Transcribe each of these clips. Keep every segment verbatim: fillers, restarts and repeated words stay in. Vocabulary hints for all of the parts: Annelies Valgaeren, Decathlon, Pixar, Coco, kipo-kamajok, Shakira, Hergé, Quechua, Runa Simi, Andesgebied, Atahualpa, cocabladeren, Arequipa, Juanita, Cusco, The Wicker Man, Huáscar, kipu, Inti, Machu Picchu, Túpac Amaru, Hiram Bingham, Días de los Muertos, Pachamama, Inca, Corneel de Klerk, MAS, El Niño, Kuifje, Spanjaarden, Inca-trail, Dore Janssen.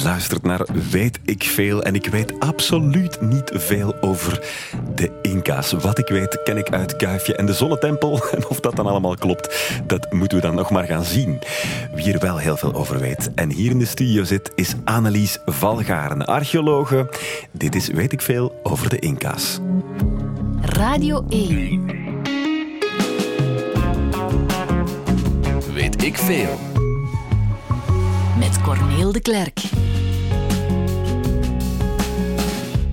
Je luistert naar Weet ik veel en ik weet absoluut niet veel over de Inca's. Wat ik weet ken ik uit Kuifje en de Zonnetempel. En of dat dan allemaal klopt, dat moeten we dan nog maar gaan zien. Wie er wel heel veel over weet en hier in de studio zit, is Annelies Valgaeren, archeologe. Dit is Weet ik veel over de Inca's. Radio één. Weet ik veel. Met Corneel de Klerk.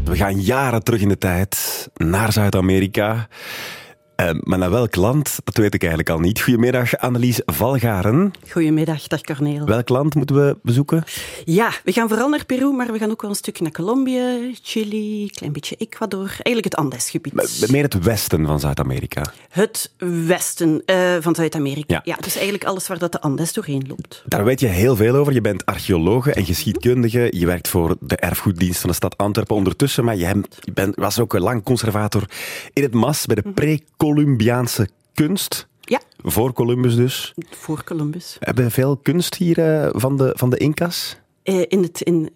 We gaan jaren terug in de tijd naar Zuid-Amerika. Uh, maar naar welk land, dat weet ik eigenlijk al niet. Goedemiddag, Annelies Valgaeren. Goedemiddag, dag Corneel. Welk land moeten we bezoeken? Ja, we gaan vooral naar Peru, maar we gaan ook wel een stuk naar Colombie, Chili, een klein beetje Ecuador. Eigenlijk het Andesgebied. Maar meer het westen van Zuid-Amerika. Het westen uh, van Zuid-Amerika. Ja. ja, dus eigenlijk alles waar dat de Andes doorheen loopt. Daar weet je heel veel over. Je bent archeologe en geschiedkundige. Je werkt voor de erfgoeddienst van de stad Antwerpen ondertussen, maar je bent, was ook lang conservator in het M A S bij de pre Columbiaanse kunst. Ja. Voor Columbus dus. Voor Columbus. Hebben we veel kunst hier uh, van, de, van de Inca's? In, het, in,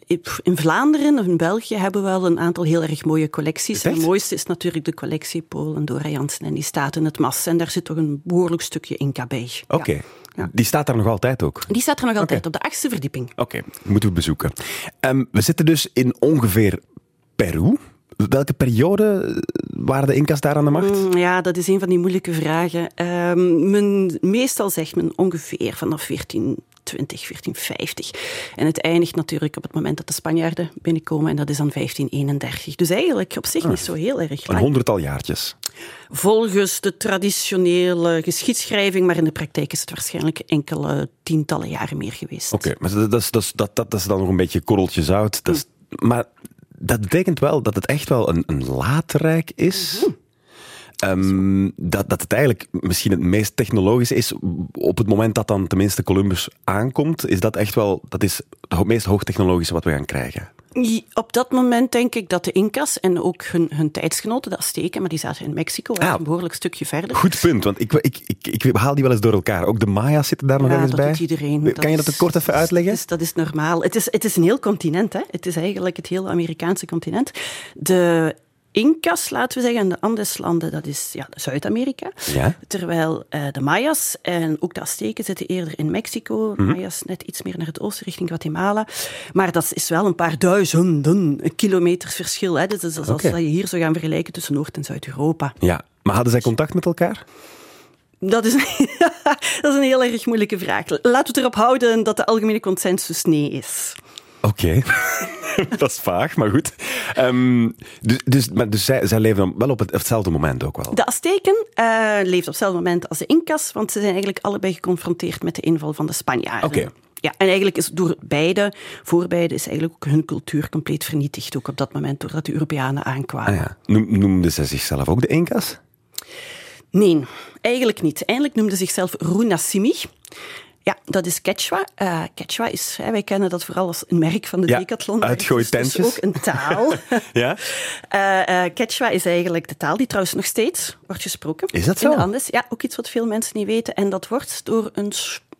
in Vlaanderen of in België hebben we wel een aantal heel erg mooie collecties. Het mooiste is natuurlijk de collectie Paul en Dore Janssen. En die staat in het M A S. En daar zit toch een behoorlijk stukje Inca bij. Oké. Okay. Ja. Ja. Die staat daar nog altijd ook? Die staat er nog altijd, okay. Op de achtste verdieping. Oké, okay. Moeten we bezoeken. Um, we zitten dus in ongeveer Peru. Welke periode waren de Inca's daar aan de macht? Ja, dat is een van die moeilijke vragen. Uh, men, meestal zegt men ongeveer vanaf veertien twintig, veertien vijftig. En het eindigt natuurlijk op het moment dat de Spanjaarden binnenkomen en dat is dan vijftien eenendertig. Dus eigenlijk op zich ah, niet zo heel erg lang. Een honderdtal jaartjes. Volgens de traditionele geschiedschrijving, maar in de praktijk is het waarschijnlijk enkele tientallen jaren meer geweest. Oké, okay, maar dat is, dat, is, dat, dat is dan nog een beetje korreltje zout. Dat is, hm. Maar... dat betekent wel dat het echt wel een, een laat rijk is. Mm-hmm. Um, dat, dat het eigenlijk misschien het meest technologisch is op het moment dat dan tenminste Columbus aankomt. Is dat echt wel, dat is het meest hoogtechnologische wat we gaan krijgen? Op dat moment denk ik dat de Inca's en ook hun, hun tijdsgenoten, de Azteken, maar die zaten in Mexico, ah, een behoorlijk stukje verder. Goed punt, want ik, ik, ik, ik haal die wel eens door elkaar. Ook de Maya's zitten daar nog ja, eens bij. Ja, dat doet iedereen. Kan dat je dat is, kort even uitleggen? Dus, dat is normaal. Het is, het is een heel continent, hè. Het is eigenlijk het hele Amerikaanse continent. De Inca's, laten we zeggen, en de Andeslanden, dat is ja, Zuid-Amerika. Ja. Terwijl uh, de Maya's en ook de Azteken zitten eerder in Mexico. De mm-hmm. Maya's net iets meer naar het oosten, richting Guatemala. Maar dat is wel een paar duizenden kilometers verschil. Hè? Dus dat is als okay. dat je hier zou gaan vergelijken tussen Noord- en Zuid-Europa. Ja, maar hadden zij contact met elkaar? Dat is, een, dat is een heel erg moeilijke vraag. Laten we het erop houden dat de algemene consensus nee is. Oké, okay. Dat is vaag, maar goed. Um, dus dus, maar dus zij, zij leven dan wel op, het, op hetzelfde moment ook wel? De Azteken uh, leefden op hetzelfde moment als de Inca's, want ze zijn eigenlijk allebei geconfronteerd met de inval van de Spanjaarden. Oké. Okay. Ja, en eigenlijk is door beide, voor beide, is eigenlijk ook hun cultuur compleet vernietigd, ook op dat moment, doordat de Europeanen aankwamen. Ah ja. Noem, noemden zij zichzelf ook de Inca's? Nee, eigenlijk niet. Eigenlijk noemden ze zichzelf Runa Simi. Ja, dat is Quechua. Uh, Quechua is, hè, wij kennen dat vooral als een merk van de ja, Decathlon. Uitgooitentjes. Dat is dus ook een taal. ja? uh, uh, Quechua is eigenlijk de taal die trouwens nog steeds wordt gesproken. Is dat zo? In de Andes. Ja, ook iets wat veel mensen niet weten. En dat wordt door een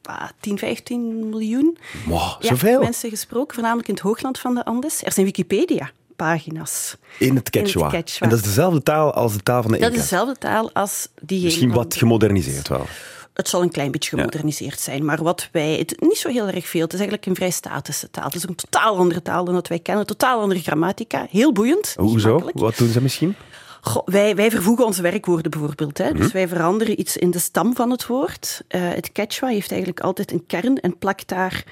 ah, tien, vijftien miljoen wow, ja, mensen gesproken, voornamelijk in het hoogland van de Andes. Er zijn Wikipedia. Pagina's. In het Quechua. In het Quechua. En dat is dezelfde taal als de taal van de Inca? Dat is dezelfde taal als die... Misschien wat gemoderniseerd wel. Het zal een klein beetje gemoderniseerd ja. zijn, maar wat wij... Het, niet zo heel erg veel. Het is eigenlijk een vrij statische taal. Het is een totaal andere taal dan dat wij kennen. Totaal andere grammatica. Heel boeiend. Hoezo? Wat doen ze misschien? Goh, wij, wij vervoegen onze werkwoorden bijvoorbeeld. Hè. Mm-hmm. Dus wij veranderen iets in de stam van het woord. Uh, het Quechua heeft eigenlijk altijd een kern en plakt daar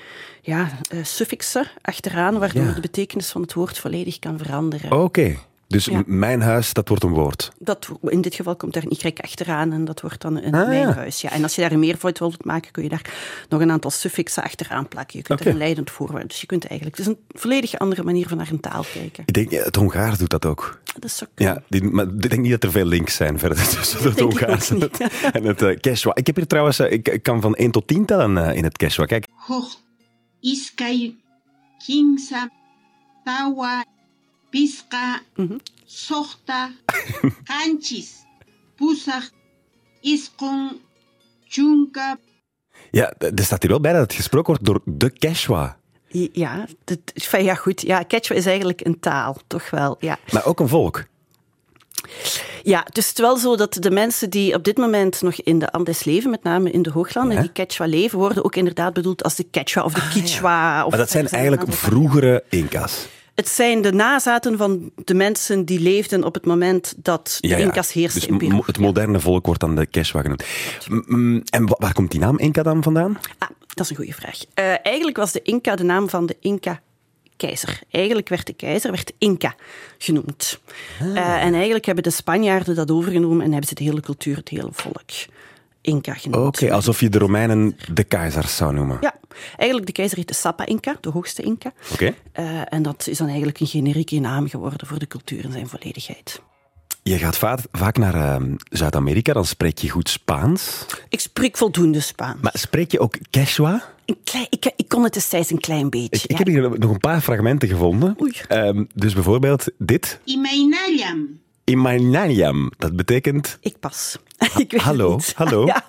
ja, uh, suffixen achteraan, waardoor ja. de betekenis van het woord volledig kan veranderen. Oké. Okay. Dus ja. mijn huis, dat wordt een woord? Dat, in dit geval komt daar een y achteraan en dat wordt dan een ah, mijn ja. huis. Ja. En als je daar een meervoud wilt maken, kun je daar nog een aantal suffixen achteraan plakken. Je kunt okay. er een leidend voorwoord. Dus je kunt eigenlijk... Het is een volledig andere manier van naar een taal kijken. Ik denk, het Hongaars doet dat ook. Dat is ook cool. Ja, die, maar ik denk niet dat er veel links zijn verder tussen het Hongaars en het, en het uh, Quechua. Ik heb hier trouwens... Uh, ik, ik kan van één tot tien tellen uh, in het Quechua. Kijk. Hoch, iskay, kinsa, tawa... Pisca, mm-hmm. sochta, kanchis, pusach, iskon, chunka. Ja, er staat hier wel bij dat het gesproken wordt door de Quechua. Ja, dat, ja goed. Ja, Quechua is eigenlijk een taal, toch wel. Ja. Maar ook een volk. Ja, dus het is wel zo dat de mensen die op dit moment nog in de Andes leven, met name in de hooglanden, ja, die Quechua leven, worden ook inderdaad bedoeld als de Quechua of de ah, Quichua. Ja. Of maar dat zijn eigenlijk vroegere Inca's. Het zijn de nazaten van de mensen die leefden op het moment dat de ja, ja. Inca's heersten dus in Peru. Het moderne volk wordt dan de Quechua genoemd. En waar komt die naam Inca dan vandaan? Ah, dat is een goede vraag. Uh, eigenlijk was de Inca de naam van de Inca keizer. Eigenlijk werd de keizer werd Inca genoemd. Ah. Uh, en eigenlijk hebben de Spanjaarden dat overgenomen en hebben ze de hele cultuur, het hele volk Inca genoemd. Oké, okay, alsof je de Romeinen de keizers zou noemen. Ja, eigenlijk de keizer heet de Sapa-Inca, de hoogste Inca. Oké. Okay. Uh, en dat is dan eigenlijk een generieke naam geworden voor de cultuur in zijn volledigheid. Je gaat va- vaak naar uh, Zuid-Amerika, dan spreek je goed Spaans. Ik spreek voldoende Spaans. Maar spreek je ook Quechua? Een klein, ik, ik kon het destijds een klein beetje. Ik, ja. ik heb hier nog een paar fragmenten gevonden. Um, dus bijvoorbeeld dit. Imainayam. Imainayam, dat betekent... Ik pas. Ha- ik weet hallo, het hallo. Ja.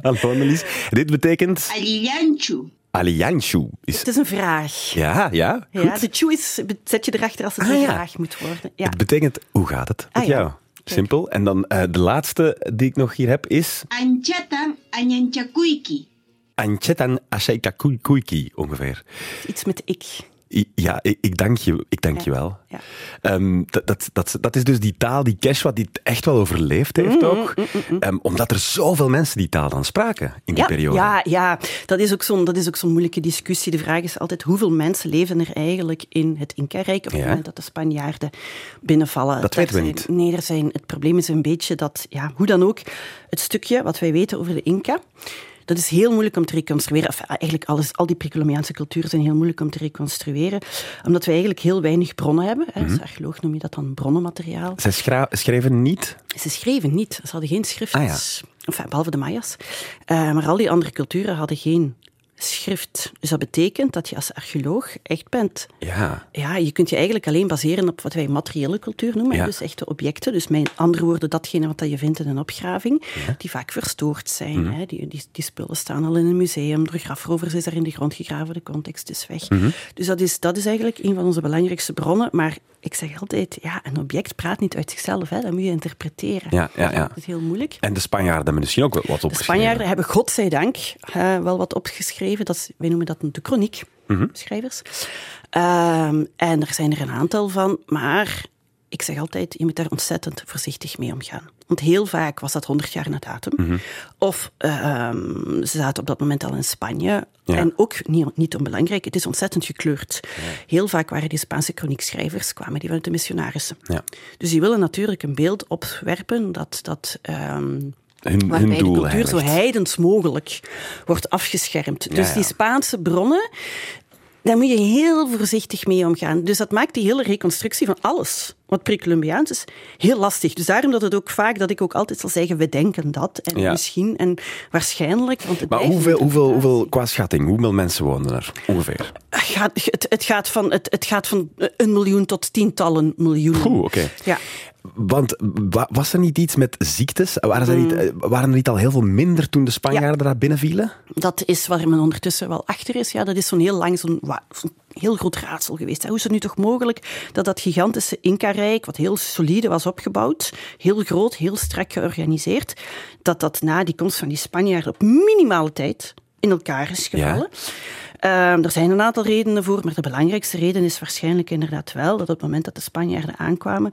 Hallo Annelies. Dit betekent... Alianchu. Alianchu. Is... Het is een vraag. Ja, ja. ja de chu is, zet je erachter als het ah, een ja. vraag moet worden. Ja. Het betekent, hoe gaat het met ah, jou? Ja. Simpel. En dan uh, de laatste die ik nog hier heb is... Anchatan anyanchakuiki. Anchetan Ashaikakuiki, ongeveer. Iets met ik. I, ja, ik, ik dank je, ik dank ja. je wel. Ja. Um, dat, dat, dat, dat is dus die taal, die Quechua, die het echt wel overleefd heeft mm-hmm, ook. Mm-hmm. Um, omdat er zoveel mensen die taal dan spraken in die ja, periode. Ja, ja. Dat is ook zo'n, dat is ook zo'n moeilijke discussie. De vraag is altijd, hoeveel mensen leven er eigenlijk in het Inca-rijk op het ja. moment dat de Spanjaarden binnenvallen? Dat weten we niet. Nee, er zijn, het probleem is een beetje dat, ja, hoe dan ook, het stukje wat wij weten over de Inca... Dat is heel moeilijk om te reconstrueren. Enfin, eigenlijk alles, al die pre-Columbiaanse culturen zijn heel moeilijk om te reconstrueren. Omdat we eigenlijk heel weinig bronnen hebben. Als mm-hmm. archeoloog noem je dat dan bronnenmateriaal. Ze schra- schreven niet? Ze schreven niet. Ze hadden geen schriftjes. Ah, ja. Enfin, behalve de Maya's. Uh, maar al die andere culturen hadden geen schrift. Dus dat betekent dat je als archeoloog echt bent. Ja. Ja, je kunt je eigenlijk alleen baseren op wat wij materiële cultuur noemen. Ja. Dus echte objecten. Dus met andere woorden, datgene wat je vindt in een opgraving. Ja. Die vaak verstoord zijn. Mm-hmm. Hè. Die, die, die spullen staan al in een museum. Door grafrovers is er in de grond gegraven. De context is weg. Mm-hmm. Dus dat is, dat is eigenlijk een van onze belangrijkste bronnen. Maar ik zeg altijd, ja, een object praat niet uit zichzelf. Hè. Dat moet je interpreteren. Ja, ja, ja. Dat is heel moeilijk. En de Spanjaarden hebben misschien ook wel wat opgeschreven. De Spanjaarden hebben godzijdank uh, wel wat opgeschreven. Dat is, wij noemen dat de kroniek, mm-hmm. schrijvers. Um, en er zijn er een aantal van, maar ik zeg altijd, je moet daar ontzettend voorzichtig mee omgaan. Want heel vaak was dat honderd jaar na datum. Mm-hmm. Of uh, um, ze zaten op dat moment al in Spanje. Ja. En ook, niet, niet onbelangrijk, het is ontzettend gekleurd. Ja. Heel vaak waren die Spaanse kroniekschrijvers, kwamen die vanuit de missionarissen. Ja. Dus die willen natuurlijk een beeld opwerpen dat... dat um, Hun, waarbij hun doel de cultuur heiligt. Zo heidens mogelijk wordt afgeschermd. Ja, dus ja. die Spaanse bronnen, daar moet je heel voorzichtig mee omgaan. Dus dat maakt die hele reconstructie van alles wat pre-Columbiaans is heel lastig. Dus daarom dat het ook vaak, dat ik ook altijd zal zeggen, we denken dat en ja. misschien en waarschijnlijk. Want maar hoeveel, hoeveel, hoeveel, qua schatting, hoeveel mensen wonen er ongeveer? Gaat, het, het, gaat van, het, het gaat van een miljoen tot tientallen miljoenen. Oeh, oké. Okay. Ja. Want was er niet iets met ziektes? Waren er, niet, waren er niet al heel veel minder toen de Spanjaarden ja, daar binnenvielen? Dat is waar men ondertussen wel achter is. Ja, dat is zo'n heel lang, zo'n, zo'n heel groot raadsel geweest. Hoe is het nu toch mogelijk dat dat gigantische Inca-rijk, wat heel solide was opgebouwd, heel groot, heel strak georganiseerd, dat dat na die komst van die Spanjaarden op minimale tijd in elkaar is gevallen? Ja. Um, er zijn een aantal redenen voor, maar de belangrijkste reden is waarschijnlijk inderdaad wel dat op het moment dat de Spanjaarden aankwamen,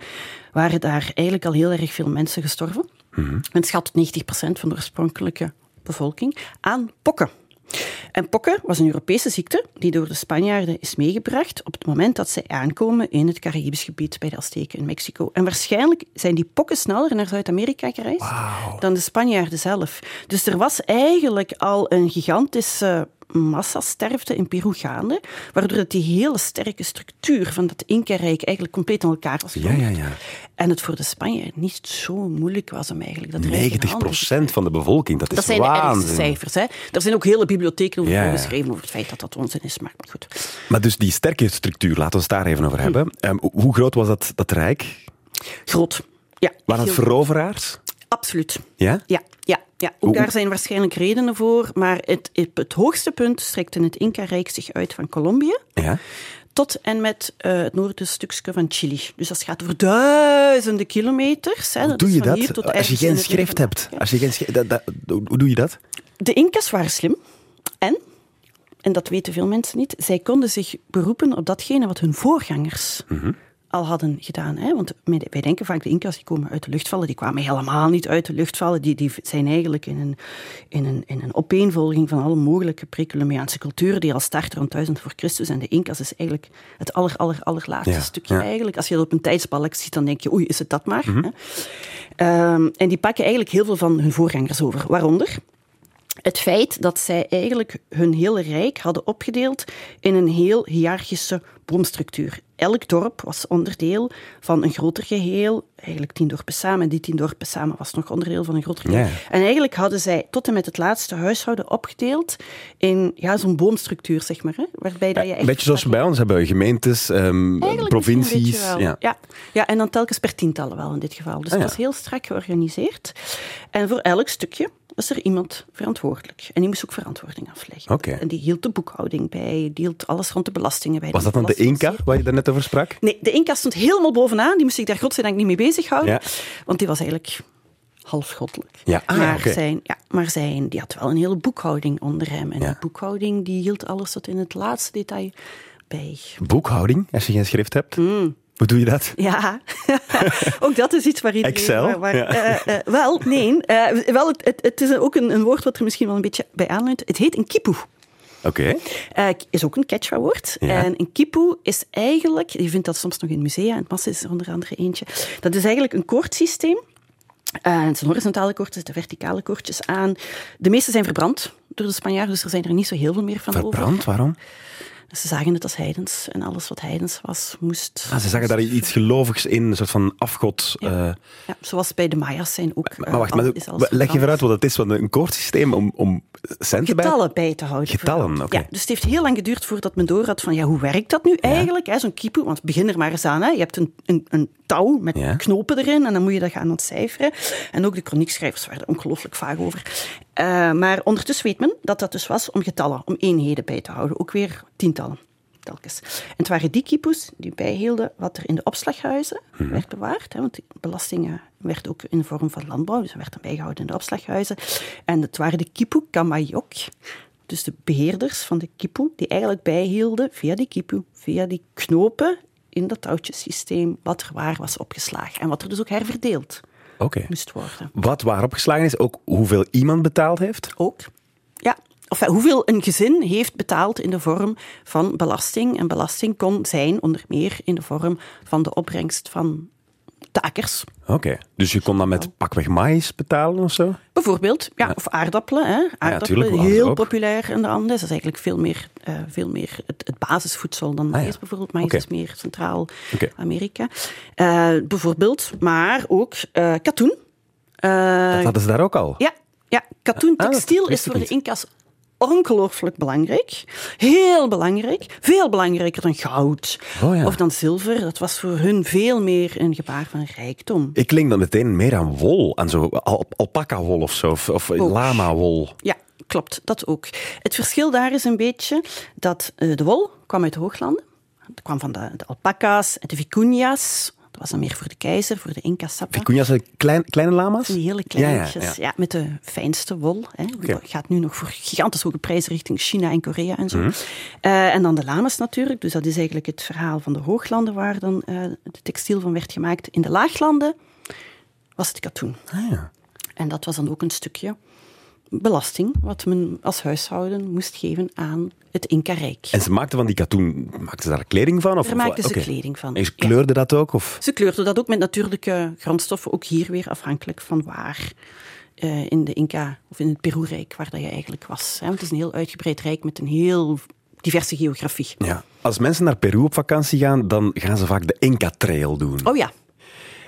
waren daar eigenlijk al heel erg veel mensen gestorven. Mm-hmm. Men schat negentig procent van de oorspronkelijke bevolking aan pokken. En pokken was een Europese ziekte die door de Spanjaarden is meegebracht op het moment dat zij aankomen in het Caribisch gebied bij de Azteken in Mexico. En waarschijnlijk zijn die pokken sneller naar Zuid-Amerika gereisd wow. dan de Spanjaarden zelf. Dus er was eigenlijk al een gigantische massasterfte in Peru gaande, waardoor dat die hele sterke structuur van dat Inca-rijk eigenlijk compleet aan elkaar was gevonden. Ja, ja, ja. En het voor de Spanjaarden niet zo moeilijk was om eigenlijk... Dat negentig procent van de bevolking, dat, dat is waanzin. Dat zijn de ergste cijfers. Hè? Er zijn ook hele bibliotheken over ja. geschreven over het feit dat dat onzin is, maar goed. Maar dus die sterke structuur, laten we het daar even over hebben. Hm. Um, hoe groot was dat, dat rijk? Groot, ja. Waren het veroveraars? Absoluut. Ja? Ja, ja. Ja, ook daar zijn waarschijnlijk redenen voor, maar het, het, het hoogste punt strekte het Inca-rijk zich uit van Colombië ja. tot en met uh, het noordelijke stukje van Chili. Dus dat gaat over duizenden kilometers. Hè, dat doe je dat? Tot als je geen schrift hebt. Als je geen schrift, dat, dat, hoe doe je dat? De Inca's waren slim en, en dat weten veel mensen niet, zij konden zich beroepen op datgene wat hun voorgangers... Mm-hmm. al hadden gedaan. Hè? Want wij denken vaak, de Inca's die komen uit de luchtvallen, die kwamen helemaal niet uit de luchtvallen, die, die zijn eigenlijk in een, in, een, in een opeenvolging van alle mogelijke pre-Columbiaanse culturen die al start rond duizend voor Christus. En de Inca's is eigenlijk het aller, aller, allerlaatste ja, stukje ja. eigenlijk. Als je dat op een tijdsbalk ziet, dan denk je, oei, is het dat maar? Mm-hmm. Hè? Um, en die pakken eigenlijk heel veel van hun voorgangers over. Waaronder het feit dat zij eigenlijk hun hele rijk hadden opgedeeld in een heel hiërarchische boomstructuur. Elk dorp was onderdeel van een groter geheel. Eigenlijk tien dorpen samen. En die tien dorpen samen was nog onderdeel van een groter geheel. Yeah. En eigenlijk hadden zij tot en met het laatste huishouden opgedeeld in ja, zo'n boomstructuur, zeg maar. Hè, waarbij dat je echt een beetje zoals we bij ons hebben. Gemeentes, um, provincies. Ja. Ja. ja, en dan telkens per tientallen wel in dit geval. Dus ah, ja. het was heel strak georganiseerd. En voor elk stukje was er iemand verantwoordelijk. En die moest ook verantwoording afleggen. Okay. En die hield de boekhouding bij, die hield alles rond de belastingen bij. Was dat dan de Inca, waar je daarnet over sprak? Nee, de Inca stond helemaal bovenaan. Die moest zich daar godzijdank niet mee bezighouden. Ja. Want die was eigenlijk halfgoddelijk. Ja. Ah, maar okay. zijn, ja, maar zijn, die had wel een hele boekhouding onder hem. En ja. die boekhouding die hield alles tot in het laatste detail bij. Boekhouding, als je geen schrift hebt? Mm. Hoe doe je dat? Ja, ook dat is iets waar iedereen... Excel? Waar, waar, ja. uh, uh, wel, nee. Uh, wel, het, het, het is ook een, een woord wat er misschien wel een beetje bij aanleunt. Het heet een kipu. Oké. Okay. Uh, is ook een Quechua-woord. Ja. En een kipu is eigenlijk... Je vindt dat soms nog in musea. En het massa is er onder andere eentje. Dat is eigenlijk een koordsysteem. Uh, het zijn horizontale koortjes, de verticale koortjes aan. De meeste zijn verbrand door de Spanjaarden, dus er zijn er niet zo heel veel meer van verbrand? Over. Verbrand? Waarom? Ze zagen het als heidens. En alles wat heidens was, moest... Ah, ze zagen daar iets gelovigs in, een soort van afgod. Ja, uh... ja zoals bij de Maya's zijn ook... Maar, maar wacht, al, maar, is alles leg je vooruit wat het is, want een koortsysteem om, om centen bij... Getallen bij te houden. Getallen, oké. Okay. Ja, dus het heeft heel lang geduurd voordat men door had van, ja, hoe werkt dat nu ja. eigenlijk? Hè, zo'n kipu, want begin er maar eens aan. Hè. Je hebt een, een, een touw met ja. knopen erin en dan moet je dat gaan ontcijferen. En ook de kroniekschrijvers waren er ongelooflijk vaag over. Uh, maar ondertussen weet men dat dat dus was om getallen, om eenheden bij te houden. Ook weer tientallen, telkens. En het waren die kipus die bijhielden wat er in de opslaghuizen hmm. werd bewaard. Hè, want de belastingen werd ook in de vorm van landbouw, dus dat werd dan bijgehouden in de opslaghuizen. En het waren de kipo-kamajok, dus de beheerders van de kipu, die eigenlijk bijhielden via die kipu, via die knopen in dat touwtjesysteem, wat er waar was opgeslagen. En wat er dus ook herverdeeld okay. moest worden. Wat waar opgeslagen is, ook hoeveel iemand betaald heeft? Ook, ja. Of hoeveel een gezin heeft betaald in de vorm van belasting. En belasting kon zijn, onder meer, in de vorm van de opbrengst van de akkers. Oké, okay. Dus je kon dan met pakweg maïs betalen of zo? Bijvoorbeeld, ja, ja. of aardappelen. Hè. Aardappelen, ja, heel populair in de Andes. Dat is eigenlijk veel meer, uh, veel meer het, het basisvoedsel dan maïs ah, ja. bijvoorbeeld. Maïs okay. is meer Centraal-Amerika. Okay. Uh, bijvoorbeeld, maar ook uh, katoen. Uh, Dat hadden ze daar ook al? Ja, ja katoen, textiel ah, is voor niet. de Inca's ongelooflijk belangrijk. Heel belangrijk. Veel belangrijker dan goud. Oh ja. Of dan zilver. Dat was voor hun veel meer een gebaar van rijkdom. Ik klink dan meteen meer aan wol. Aan zo alpaca-wol of zo. Of, of lama-wol. Ja, klopt. Dat ook. Het verschil daar is een beetje dat de wol kwam uit de hooglanden. Het kwam van de, de alpaca's en de vicuñas. Dat was dan meer voor de keizer, voor de Inca Sapa. Vicuñas zijn klein, kleine lama's? Die hele kleintjes, ja, ja, ja. ja, met de fijnste wol. Hè. Okay. Dat gaat nu nog voor gigantisch hoge prijzen richting China en Korea en zo. Mm-hmm. Uh, en dan de lama's natuurlijk. Dus dat is eigenlijk het verhaal van de hooglanden waar dan uh, de textiel van werd gemaakt. In de laaglanden was het katoen. Ah, ja. En dat was dan ook een stukje belasting, wat men als huishouden moest geven aan het Inca-rijk. En ze maakten van die katoen, maakten ze daar kleding van? Of, daar maakten ze okay. kleding van. En ze kleurden ja. dat ook? Of? Ze kleurden dat ook met natuurlijke grondstoffen, ook hier weer afhankelijk van waar. Uh, in de Inca, of in het Peru-rijk, waar dat je eigenlijk was. Hè? Want het is een heel uitgebreid rijk met een heel diverse geografie. Ja. Als mensen naar Peru op vakantie gaan, dan gaan ze vaak de Inca-trail doen. Oh ja.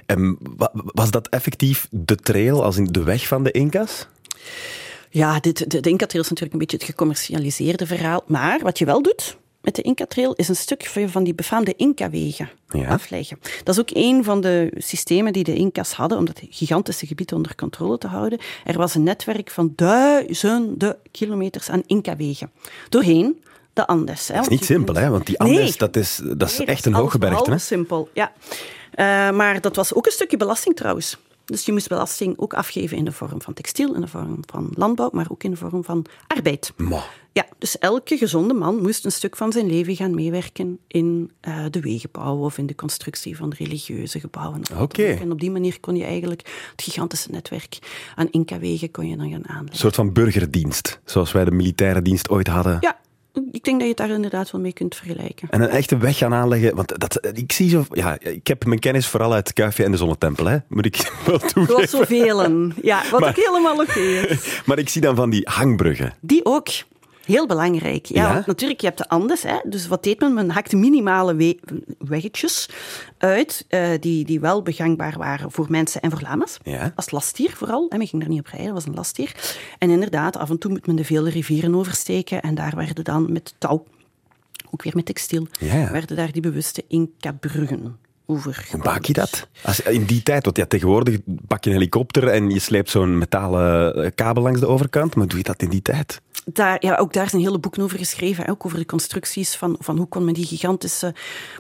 En was dat effectief de trail, als in de weg van de Inca's? Ja, dit, de, de Inca-trail is natuurlijk een beetje het gecommercialiseerde verhaal. Maar wat je wel doet, met de Inca-trail is een stuk van die befaamde Inca-wegen ja. afleggen. Dat is ook een van de systemen die de Inca's hadden om dat gigantische gebied onder controle te houden. Er was een netwerk van duizenden kilometers aan Inca-wegen. Doorheen de Andes. Hè, dat is niet simpel, hè? Want die Andes, nee. dat is, dat is nee, echt dat een hooggebergte. Heel simpel, ja. Uh, maar dat was ook een stukje belasting trouwens. Dus je moest belasting ook afgeven in de vorm van textiel, in de vorm van landbouw, maar ook in de vorm van arbeid. Ma. Ja, dus elke gezonde man moest een stuk van zijn leven gaan meewerken in uh, de wegenbouw of in de constructie van de religieuze gebouwen. Okay. En op die manier kon je eigenlijk het gigantische netwerk aan Inca-wegen kon je dan gaan aanleggen. Een soort van burgerdienst, zoals wij de militaire dienst ooit hadden. Ja. Ik denk dat je het daar inderdaad wel mee kunt vergelijken. En een echte weg gaan aanleggen, want dat, ik zie zo... Ja, ik heb mijn kennis vooral uit Kuifje en de Zonnetempel, hè. Moet ik wel toegeven. Zoals zoveel, ja. Wat maar, ook helemaal oké is. Maar ik zie dan van die hangbruggen. Die ook. Heel belangrijk. Ja, ja. Want natuurlijk, je hebt de Andes, hè. Dus wat deed men? Men hakte minimale we- weggetjes uit uh, die, die wel begangbaar waren voor mensen en voor lama's. Ja. Als lastier vooral. Hè. Men ging daar niet op rijden, dat was een lastier. En inderdaad, af en toe moet men de vele rivieren oversteken en daar werden dan met touw, ook weer met textiel, ja. werden daar die bewuste Inca-bruggen. Hoe maak je dat? Als, in die tijd, want ja, tegenwoordig pak je een helikopter en je sleept zo'n metalen kabel langs de overkant, maar doe je dat in die tijd? Daar, ja, ook daar zijn hele boeken over geschreven, ook over de constructies van, van hoe kon men die gigantische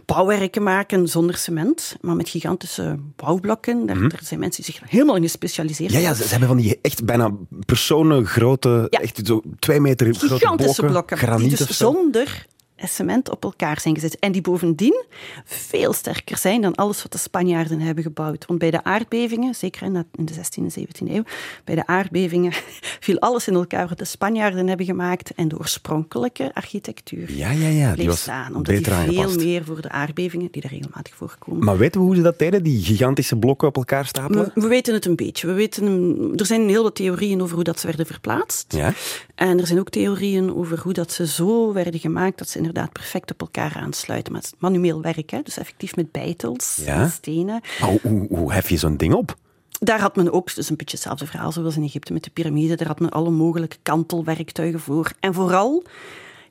bouwwerken maken zonder cement, maar met gigantische bouwblokken. Daar, mm-hmm. daar zijn mensen die zich helemaal in gespecialiseerd hebben. Ja, ja, ze hebben van die echt bijna personengrote, ja. echt zo twee meter grote gigantische blokken, blokken die dus zonder... cement op elkaar zijn gezet. En die bovendien veel sterker zijn dan alles wat de Spanjaarden hebben gebouwd. Want bij de aardbevingen, zeker in de zestiende en zeventiende eeuw, bij de aardbevingen viel alles in elkaar wat de Spanjaarden hebben gemaakt en de oorspronkelijke architectuur ja, ja, ja, bleef staan. Omdat die veel meer voor de aardbevingen, die er regelmatig voorkomen. Maar weten we hoe ze dat deden, die gigantische blokken op elkaar stapelen? We, we weten het een beetje. We weten, er zijn heel wat theorieën over hoe dat ze werden verplaatst. Ja? En er zijn ook theorieën over hoe dat ze zo werden gemaakt dat ze in inderdaad perfect op elkaar aansluiten. Maar het is manueel werk, hè? Dus effectief met bijtels ja? en stenen. Maar hoe, hoe, hoe hef je zo'n ding op? Daar had men ook, dus een beetje hetzelfde verhaal zoals in Egypte met de piramide, daar had men alle mogelijke kantelwerktuigen voor. En vooral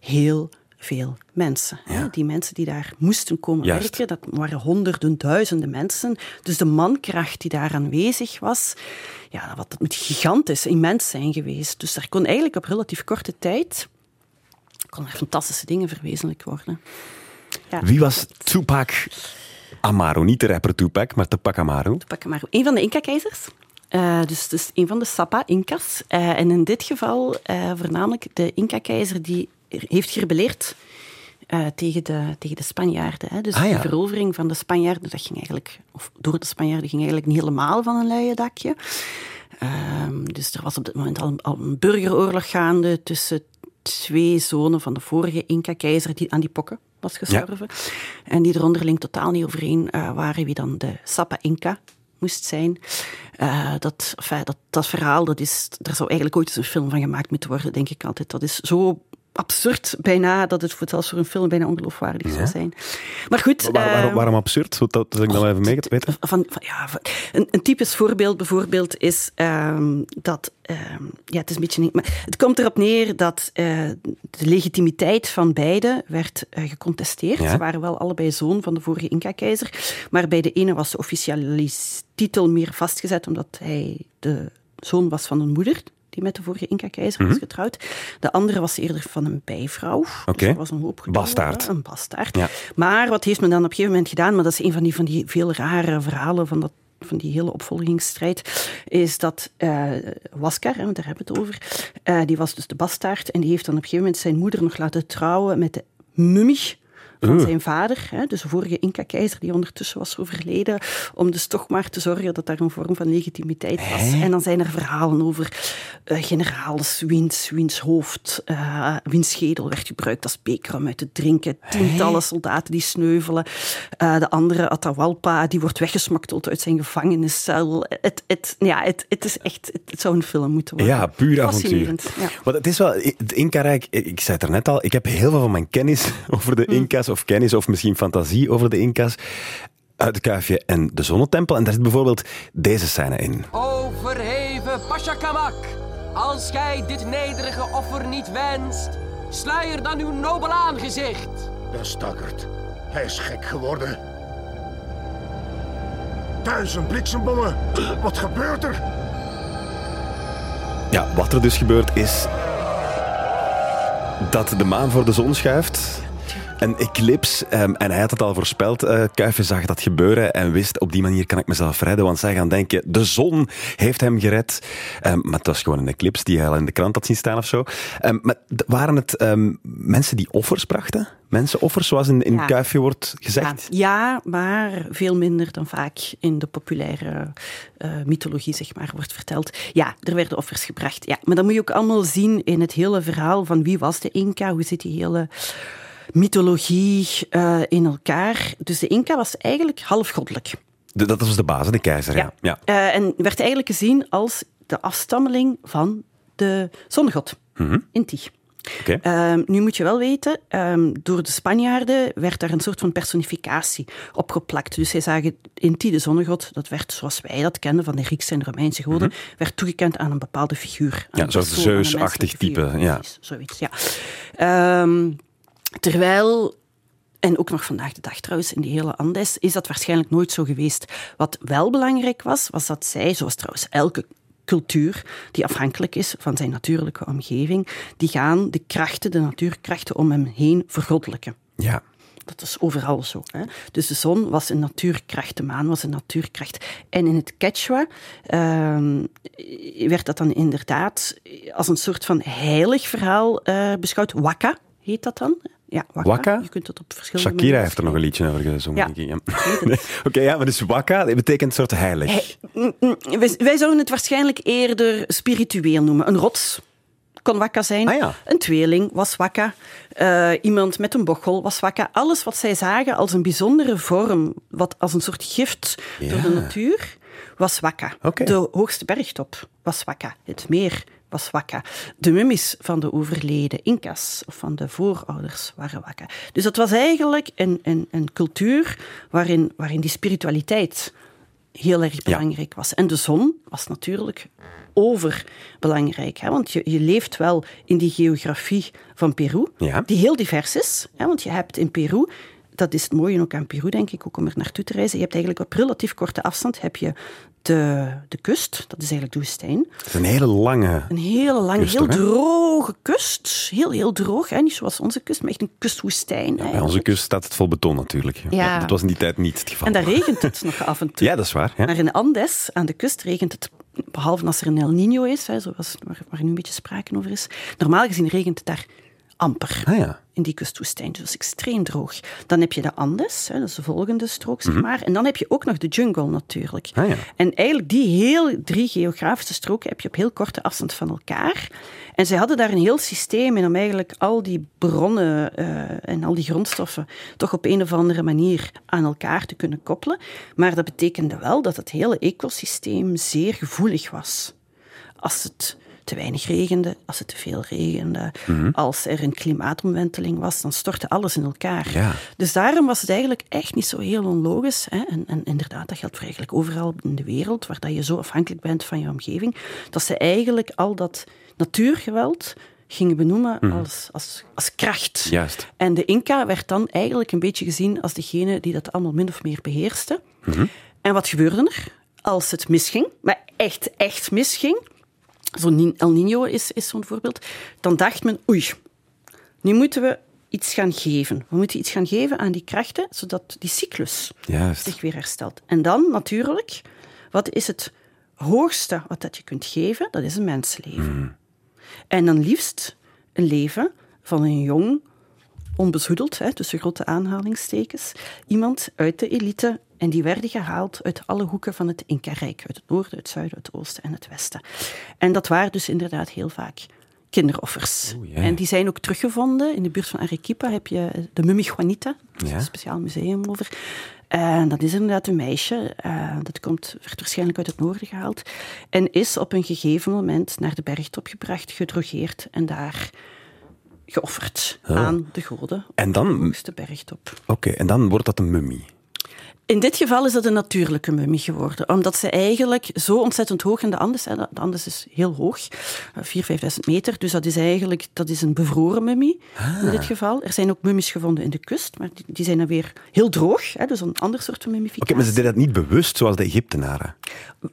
heel veel mensen. Ja. Hè? Die mensen die daar moesten komen Juist. werken, dat waren honderden, duizenden mensen. Dus de mankracht die daar aanwezig was, ja, dat moet gigantisch, immens zijn geweest. Dus daar kon eigenlijk op relatief korte tijd... kon er fantastische dingen verwezenlijk worden. Ja. Wie was Túpac Amaru? Niet de rapper Túpac, maar Túpac Amaru. Túpac Amaru. Een van de Inca-keizers. Uh, dus, dus een van de Sapa-Inca's. Uh, en in dit geval uh, voornamelijk de Inca-keizer die heeft gerebelleerd uh, tegen, de, tegen de Spanjaarden. Hè. Dus ah, ja. de verovering van de Spanjaarden, dat ging eigenlijk, of door de Spanjaarden, ging eigenlijk niet helemaal van een luie dakje. Uh, dus er was op dit moment al een, al een burgeroorlog gaande tussen twee zonen van de vorige Inca-keizer die aan die pokken was gestorven. Ja. En die er onderling totaal niet overeen uh, waren wie dan de Sapa-Inca moest zijn. Uh, dat, enfin, dat, dat verhaal, dat is, daar zou eigenlijk ooit eens een film van gemaakt moeten worden, denk ik altijd. Dat is zo absurd bijna, dat het zelfs voor een film bijna ongeloofwaardig ja. zou zijn. Maar goed... Waar, waar, waarom absurd? Dat wil ik dan even mee te weten. Van, van, ja, van, een, een typisch voorbeeld bijvoorbeeld is um, dat... Um, ja, het is een beetje... Maar het komt erop neer dat uh, de legitimiteit van beide werd uh, gecontesteerd. Ja. Ze waren wel allebei zoon van de vorige Inca-keizer, maar bij de ene was de officiële titel meer vastgezet, omdat hij de zoon was van een moeder... die met de vorige Inca-keizer was getrouwd. De andere was eerder van een bijvrouw. Okay. Dus er was een hoop gedoe, bastaard. Een bastaard. Ja. Maar wat heeft men dan op een gegeven moment gedaan? Maar dat is een van die, van die veel rare verhalen van, dat, van die hele opvolgingsstrijd. Is dat uh, Huáscar, hè, want daar hebben we het over. Uh, die was dus de bastaard. En die heeft dan op een gegeven moment zijn moeder nog laten trouwen met de mummie van zijn vader, hè, dus de vorige Inca-keizer die ondertussen was overleden, om dus toch maar te zorgen dat daar een vorm van legitimiteit was. Hey. En dan zijn er verhalen over uh, generaals, wiens, wiens hoofd, uh, wiens schedel werd gebruikt als beker om uit te drinken, tientallen hey. soldaten die sneuvelen, uh, de andere Atahualpa, die wordt weggesmakteld uit zijn gevangeniscel. Het, het, ja, het, het is echt, het, het zou een film moeten worden. Ja, puur avontuur. Ja. Want het is wel, het Inca-rijk, ik zei het er net al, ik heb heel veel van mijn kennis over de Inca's, of kennis, of misschien fantasie over de Inca's, uit de Kuifje en de Zonnetempel. En daar zit bijvoorbeeld deze scène in. O verheven Pachacamac, als gij dit nederige offer niet wenst, Sluier dan uw nobel aangezicht. De stakkerd. Hij is gek geworden. Duizend bliksembommen. Wat gebeurt er? Ja, wat er dus gebeurt is dat de maan voor de zon schuift. Een eclips, um, en hij had het al voorspeld. Uh, Kuifje zag dat gebeuren en wist, op die manier kan ik mezelf redden. Want zij gaan denken, de zon heeft hem gered. Um, maar het was gewoon een eclips die hij al in de krant had zien staan of zo. Um, maar waren het um, mensen die offers brachten? Mensenoffers, zoals in, in ja. Kuifje wordt gezegd? Ja. ja, maar veel minder dan vaak in de populaire uh, mythologie, zeg maar, wordt verteld. Ja, er werden offers gebracht. Ja. Maar dat moet je ook allemaal zien in het hele verhaal van wie was de Inca, hoe zit die hele mythologie uh, in elkaar. Dus de Inca was eigenlijk halfgoddelijk. Dat was de baas, de keizer. Ja. ja. ja. Uh, en werd eigenlijk gezien als de afstammeling van de zonnegod, mm-hmm. Inti. Okay. Uh, nu moet je wel weten, um, door de Spanjaarden werd daar een soort van personificatie op geplakt. Dus zij zagen Inti, de zonnegod, dat werd zoals wij dat kenden van de Griekse en Romeinse goden, mm-hmm. werd toegekend aan een bepaalde figuur. Ja, zoals de Zeus-achtig type. Ja. Zoiets, ja. Um, Terwijl, en ook nog vandaag de dag trouwens, in die hele Andes, is dat waarschijnlijk nooit zo geweest. Wat wel belangrijk was, was dat zij, zoals trouwens elke cultuur die afhankelijk is van zijn natuurlijke omgeving, die gaan de krachten, de natuurkrachten om hem heen vergoddelijken. Ja. Dat is overal zo. Hè? Dus de zon was een natuurkracht, de maan was een natuurkracht. En in het Quechua uh, werd dat dan inderdaad als een soort van heilig verhaal uh, beschouwd. Wak'a. Heet dat dan? Ja, wak'a. wak'a? Je kunt dat op verschillende Shakira manieren. Heeft er nog een liedje over gezongen. Ja. Ja. Nee. Oké, okay, ja, maar dus wak'a, dat betekent een soort heilig. He- wij, wij zouden het waarschijnlijk eerder spiritueel noemen. Een rots kon wak'a zijn. Ah, ja. Een tweeling was wak'a. Uh, iemand met een bochel was wak'a. Alles wat zij zagen als een bijzondere vorm, wat als een soort gift ja. door de natuur, was wak'a. Okay. De hoogste bergtop was wak'a. Het meer was wak'a. De mummies van de overleden Inca's of van de voorouders waren wak'a. Dus dat was eigenlijk een, een, een cultuur waarin, waarin die spiritualiteit heel erg belangrijk ja. was. En de zon was natuurlijk overbelangrijk. Hè? Want je, je leeft wel in die geografie van Peru, ja. die heel divers is. Hè? Want je hebt in Peru, dat is het mooie ook aan Peru, denk ik, ook om er naartoe te reizen, je hebt eigenlijk op relatief korte afstand heb je De, de kust, dat is eigenlijk de woestijn. Het is een hele lange Een hele lange, kust, heel hè? droge kust. Heel, heel droog, hè? Niet zoals onze kust, maar echt een kustwoestijn. Ja, bij onze kust staat het vol beton natuurlijk. Ja. Ja, dat was in die tijd niet het geval. En daar regent het nog af en toe. Ja, dat is waar. Ja. Maar in de Andes, aan de kust, regent het, behalve als er een El Niño is, hè, zoals waar, waar nu een beetje sprake over is. Normaal gezien regent het daar amper. Ah, ja. In die kustwoestijn. Dus extreem droog. Dan heb je de Andes, hè, dat is de volgende strook, zeg maar. Mm-hmm. En dan heb je ook nog de jungle natuurlijk. Ah, ja. En eigenlijk die heel drie geografische stroken heb je op heel korte afstand van elkaar. En zij hadden daar een heel systeem in om eigenlijk al die bronnen uh, en al die grondstoffen toch op een of andere manier aan elkaar te kunnen koppelen. Maar dat betekende wel dat het hele ecosysteem zeer gevoelig was. Als het te weinig regende, als het te veel regende, mm-hmm. als er een klimaatomwenteling was, dan stortte alles in elkaar. Ja. Dus daarom was het eigenlijk echt niet zo heel onlogisch. Hè? En, en inderdaad, dat geldt voor eigenlijk overal in de wereld, waar dat je zo afhankelijk bent van je omgeving, dat ze eigenlijk al dat natuurgeweld gingen benoemen mm-hmm. als, als, als kracht. Juist. En de Inca werd dan eigenlijk een beetje gezien als degene die dat allemaal min of meer beheerste. Mm-hmm. En wat gebeurde er als het misging? Maar echt, echt misging. Zo'n El Niño is, is zo'n voorbeeld. Dan dacht men, oei, nu moeten we iets gaan geven. We moeten iets gaan geven aan die krachten, zodat die cyclus Juist. zich weer herstelt. En dan natuurlijk, wat is het hoogste wat dat je kunt geven? Dat is een mensleven. Mm. En dan liefst een leven van een jong, onbezoedeld, hè, tussen grote aanhalingstekens, iemand uit de elite. En die werden gehaald uit alle hoeken van het Inca-rijk. Uit het noorden, het zuiden, het oosten en het westen. En dat waren dus inderdaad heel vaak kinderoffers. O, yeah. En die zijn ook teruggevonden. In de buurt van Arequipa heb je de mummie Juanita. Daar is ja. een speciaal museum over. En dat is inderdaad een meisje. Uh, dat komt, werd waarschijnlijk uit het noorden gehaald. En is op een gegeven moment naar de bergtop gebracht, gedrogeerd en daar geofferd oh. aan de goden. En dan, op de hoogste bergtop. Oké, okay, en dan wordt dat een mummie. In dit geval is dat een natuurlijke mummie geworden. Omdat ze eigenlijk zo ontzettend hoog in de Andes... Hè, de Andes is heel hoog, vierduizend, vijfduizend meter. Dus dat is eigenlijk dat is een bevroren mummie ah. in dit geval. Er zijn ook mummies gevonden in de kust, maar die, die zijn dan weer heel droog. Hè, dus een ander soort van mummificatie. Oké, okay, maar ze deden dat niet bewust, zoals de Egyptenaren?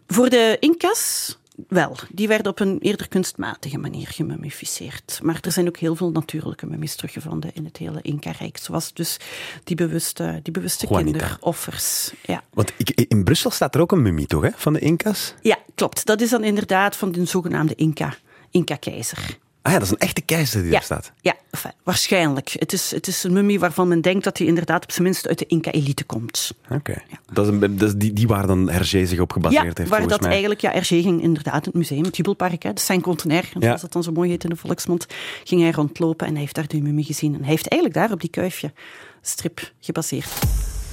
Voor de Inca's... Wel, die werden op een eerder kunstmatige manier gemummificeerd. Maar er zijn ook heel veel natuurlijke mummies teruggevonden in het hele Inca-rijk. Zoals dus die bewuste, die bewuste kinderoffers. Ja. Want ik, in Brussel staat er ook een mummie, toch, hè, van de Inca's? Ja, klopt. Dat is dan inderdaad van de zogenaamde Inca, Inca-keizer. Ah ja, dat is een echte keizer die ja, er staat. Ja, enfin, waarschijnlijk. Het is, het is een mummie waarvan men denkt dat die inderdaad op zijn minst uit de Inca-elite komt. Oké. Okay. Ja. Dat is een, dat is die, die waar dan Hergé zich op gebaseerd ja, heeft, volgens mij. Ja, waar dat eigenlijk... Ja, Hergé ging inderdaad het museum, het Jubelpark, hè, de Saint-Contenaire, ja. zoals dat dan zo mooi heet in de volksmond, ging hij rondlopen en hij heeft daar die mummie gezien. En hij heeft eigenlijk daar op die kuifje strip gebaseerd.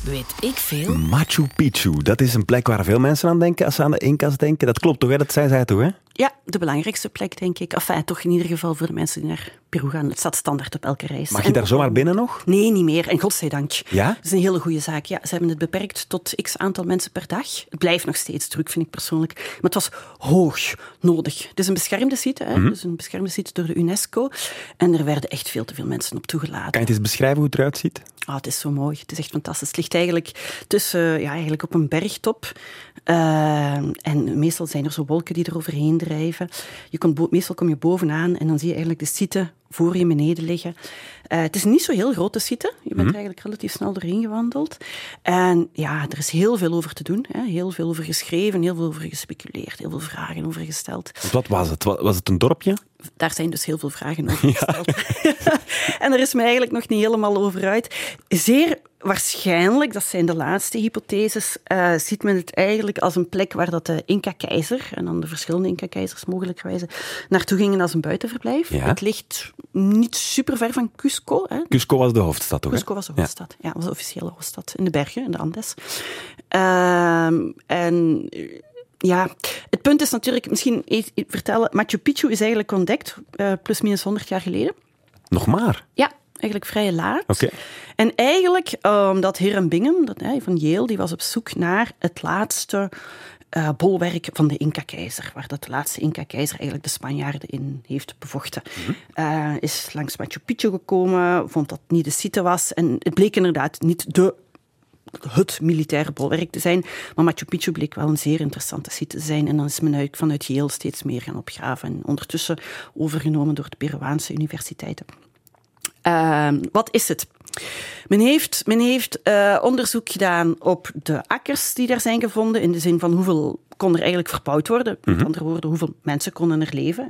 Weet ik veel? Machu Picchu, dat is een plek waar veel mensen aan denken als ze aan de Inca's denken. Dat klopt toch, hè? Dat zei zij toch, hè? Ja, de belangrijkste plek, denk ik. Enfin, toch in ieder geval voor de mensen die naar Peru gaan. Het staat standaard op elke reis. Mag je en... daar zomaar binnen nog? Nee, niet meer. En godzijdank. Ja? Dat is een hele goede zaak. Ja, ze hebben het beperkt tot x aantal mensen per dag. Het blijft nog steeds druk, vind ik persoonlijk. Maar het was hoog nodig. Het is een beschermde site, hè? Mm-hmm. Dus een beschermde site door de UNESCO. En er werden echt veel te veel mensen op toegelaten. Kan je het eens beschrijven hoe het eruit ziet? Oh, het is zo mooi. Het is echt fantastisch. Het ligt eigenlijk tussen, ja, eigenlijk op een bergtop. Uh, en meestal zijn er zo wolken die er overheen drijven. Je komt bo- meestal kom je bovenaan en dan zie je eigenlijk de site voor je beneden liggen. Uh, het is niet zo heel grote site. Je bent mm. er eigenlijk relatief snel doorheen gewandeld. En ja, er is heel veel over te doen. Hè. Heel veel over geschreven, heel veel over gespeculeerd, heel veel vragen over gesteld. Wat was het? Was het een dorpje? Daar zijn dus heel veel vragen over gesteld. Ja. En er is me eigenlijk nog niet helemaal over uit. Zeer waarschijnlijk, dat zijn de laatste hypotheses, uh, ziet men het eigenlijk als een plek waar dat de Inca-keizer, en dan de verschillende Inca-keizers mogelijkwijze, naartoe gingen als een buitenverblijf. Ja. Het ligt niet super ver van Cusco. Hè. Cusco was de hoofdstad, toch? Cusco hè? was de hoofdstad, ja. ja, was de officiële hoofdstad in de bergen, in de Andes. Uh, en... Ja, het punt is natuurlijk, misschien vertellen, Machu Picchu is eigenlijk ontdekt uh, plus minus honderd jaar geleden. Nog maar? Ja, eigenlijk vrij laat. Okay. En eigenlijk, omdat um, Hiram Bingham dat, hey, van Yale, die was op zoek naar het laatste uh, bolwerk van de Inca-keizer, waar dat de laatste Inca-keizer eigenlijk de Spanjaarden in heeft bevochten. Mm-hmm. Uh, is langs Machu Picchu gekomen, vond dat niet de site was en het bleek inderdaad niet de het militaire bolwerk te zijn. Maar Machu Picchu bleek wel een zeer interessante site te zijn. En dan is men vanuit Yale steeds meer gaan opgraven. En ondertussen overgenomen door de Peruaanse universiteiten. Uh, wat is het? Men heeft, men heeft uh, onderzoek gedaan op de akkers die daar zijn gevonden. In de zin van hoeveel kon er eigenlijk verbouwd worden. Mm-hmm. Met andere woorden, hoeveel mensen konden er leven.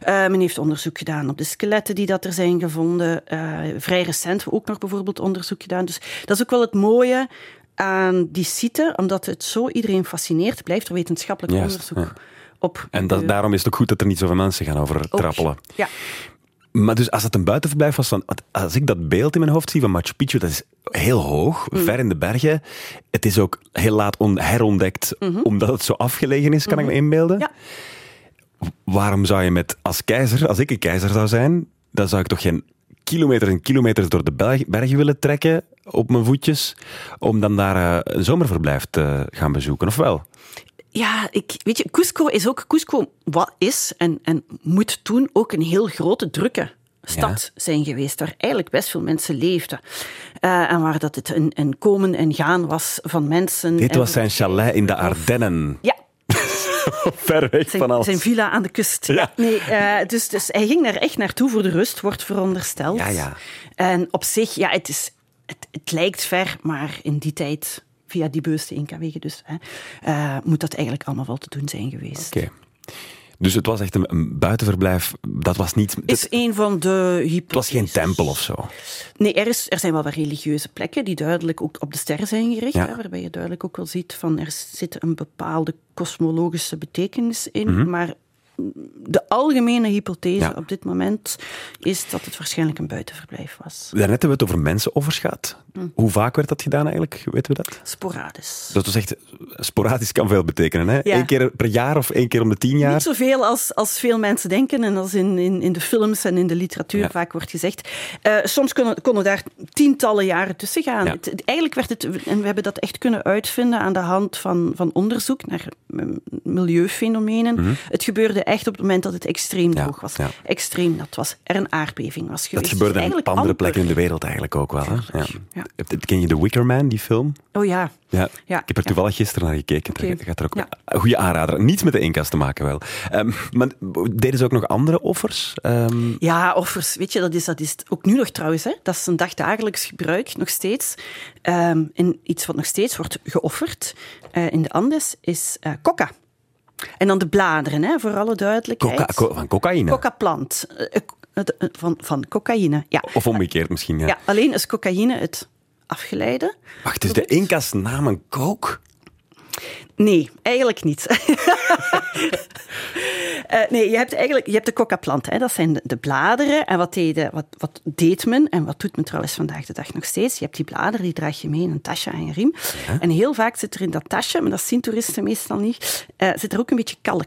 Hè. Uh, men heeft onderzoek gedaan op de skeletten die dat er zijn gevonden. Uh, vrij recent ook nog bijvoorbeeld onderzoek gedaan. Dus dat is ook wel het mooie aan die site. Omdat het zo iedereen fascineert, blijft er wetenschappelijk Juist, onderzoek ja. op. En dat, de... daarom is het ook goed dat er niet zoveel mensen gaan over trappelen. Okay. Ja. Maar dus als het een buitenverblijf was, van, als ik dat beeld in mijn hoofd zie van Machu Picchu, dat is heel hoog, mm. ver in de bergen. Het is ook heel laat on- herontdekt, mm-hmm. omdat het zo afgelegen is, kan mm-hmm. ik me inbeelden. Ja. Waarom zou je met, als keizer, als ik een keizer zou zijn, dan zou ik toch geen kilometers en kilometers door de bergen willen trekken op mijn voetjes, om dan daar een zomerverblijf te gaan bezoeken, of wel? Ja, ik, weet je, Cusco is ook... Cusco wat is en, en moet toen ook een heel grote, drukke stad ja. zijn geweest, waar eigenlijk best veel mensen leefden. Uh, en waar dat het een, een komen en gaan was van mensen. Dit en was zijn chalet in de Ardennen. Ja. Ver weg zijn, van alles. Zijn villa aan de kust. Ja. Nee, uh, dus, dus hij ging daar echt naartoe voor de rust, wordt verondersteld. Ja, ja. En op zich, ja, het, is, het, het lijkt ver, maar in die tijd... Via die bewuste Inca-wegen dus, hè, uh, moet dat eigenlijk allemaal wel te doen zijn geweest. Oké. Okay. Dus het was echt een, een buitenverblijf, dat was niet... Het is een van de hypotheses. Het was geen tempel of zo? Nee, er, is, er zijn wel wat religieuze plekken die duidelijk ook op de sterren zijn gericht, ja. hè, waarbij je duidelijk ook wel ziet van er zit een bepaalde kosmologische betekenis in, mm-hmm. maar... De algemene hypothese ja. op dit moment is dat het waarschijnlijk een buitenverblijf was. Daarnet hebben we het over mensenoffers gehad. Hm. Hoe vaak werd dat gedaan eigenlijk? Weten we dat? Sporadisch. Dat is echt, sporadisch kan veel betekenen. Hè? Ja. Eén keer per jaar of één keer om de tien jaar? Niet zoveel als, als veel mensen denken en als in, in, in de films en in de literatuur ja. vaak wordt gezegd. Uh, soms konden, konden daar tientallen jaren tussen gaan. Ja. Het, eigenlijk werd het, en we hebben dat echt kunnen uitvinden aan de hand van, van onderzoek naar milieufenomenen. Mm-hmm. Het gebeurde echt op het moment dat het extreem droog ja. was. Ja. Extreem nat was. Er een aardbeving was geweest. Dat gebeurde dus op andere amper. plekken in de wereld eigenlijk ook wel. Hè? Ja. Ja. Ken je The Wicker Man, die film? Oh ja. ja. ja. Ik heb er toevallig ja. gisteren naar gekeken. Okay. Dat gaat er ook ja. een goede aanrader. Niets met de Inca's te maken wel. Um, maar deden ze ook nog andere offers? Um... Ja, offers. Weet je, dat is, dat is ook nu nog trouwens. Hè? Dat is een dagdagelijks gebruik, nog steeds. Um, en iets wat nog steeds wordt geofferd uh, in de Andes is uh, coca. En dan de bladeren, hè, voor alle duidelijkheid. Coca, co- van cocaïne? Coca-plant. Uh, Van, van cocaïne, ja. Of omgekeerd misschien, ja. ja. Alleen is cocaïne het afgeleide. Wacht, dus de Inca's namen coke? Nee, eigenlijk niet. uh, nee, je hebt, eigenlijk, je hebt de coca-plant, hè. Dat zijn de, de bladeren. En wat deed, wat, wat deed men, en wat doet men trouwens vandaag de dag nog steeds? Je hebt die bladeren, die draag je mee in een tasje en een riem. Ja. En heel vaak zit er in dat tasje, maar dat zien toeristen meestal niet, uh, zit er ook een beetje kalk.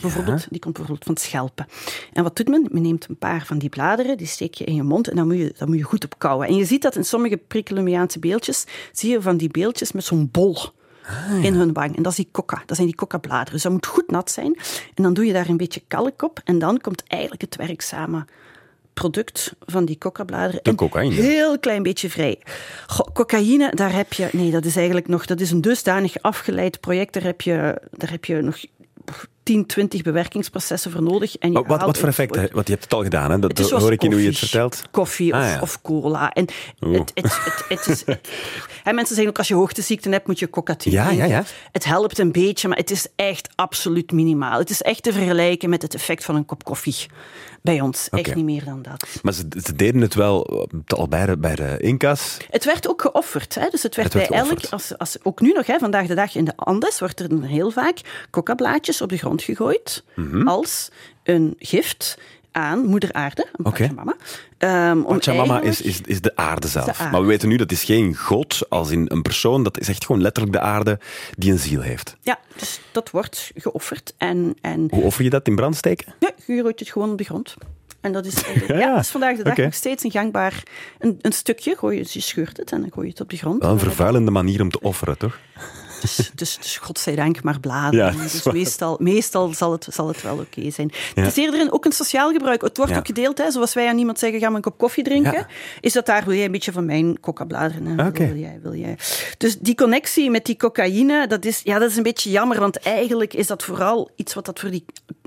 Bijvoorbeeld, die komt bijvoorbeeld van schelpen. En wat doet men? Men neemt een paar van die bladeren, die steek je in je mond en dan moet je, dan moet je goed op kauwen. En je ziet dat in sommige pre-Columbiaanse beeldjes, zie je van die beeldjes met zo'n bol ah, ja. in hun wang. En dat is die coca, dat zijn die coca-bladeren. Dus dat moet goed nat zijn. En dan doe je daar een beetje kalk op en dan komt eigenlijk het werkzame product van die coca-bladeren. De cocaïne. Een heel klein beetje vrij. Goh, cocaïne, daar heb je... Nee, dat is eigenlijk nog... Dat is een dusdanig afgeleid project. Daar heb je, daar heb je nog... tien, twintig bewerkingsprocessen voor nodig. En je wat, wat voor effect? He? Want je hebt het al gedaan, hè? Dat hoor ik in hoe je het vertelt. Koffie ah, of, ja. of cola. En het, het, het, het is, het, he, mensen zeggen ook, als je hoogteziekten hebt, moet je coca drinken. Ja, ja, ja. Het helpt een beetje, maar het is echt absoluut minimaal. Het is echt te vergelijken met het effect van een kop koffie. Bij ons, okay. echt niet meer dan dat. Maar ze, ze deden het wel al bij de, bij de Inca's. Het werd ook geofferd. Hè? Dus het werd, het werd bij elk, als, als, ook nu nog, hè, vandaag de dag in de Andes, wordt er heel vaak coca-blaadjes op de grond gegooid mm-hmm. als een gift aan moeder aarde, een okay. Pachamama. Um, Pachamama is, is, is de aarde zelf. De aarde. Maar we weten nu, dat is geen god als in een persoon. Dat is echt gewoon letterlijk de aarde die een ziel heeft. Ja, dus dat wordt geofferd. En, en... Hoe offer je dat? In brand steken? Ja, je gooit het gewoon op de grond. En dat is, ja. Ja, is vandaag de dag okay. nog steeds een gangbaar... Een, een stukje, gooi je, je scheurt het en dan gooi je het op de grond. Wel een vervuilende manier om te offeren, toch? Dus, dus, dus godzijdank maar bladeren. Ja, dus meestal, meestal zal, het, zal het wel oké okay zijn. Ja. Het is eerder ook een sociaal gebruik. Het wordt ja. ook gedeeld, hè, zoals wij aan iemand zeggen, ga maar een kop koffie drinken. Ja. Is dat daar, wil jij een beetje van mijn coca-bladeren? Okay. Wil jij, wil jij. Dus die connectie met die cocaïne, dat is, ja, dat is een beetje jammer, want eigenlijk is dat vooral iets wat dat voor die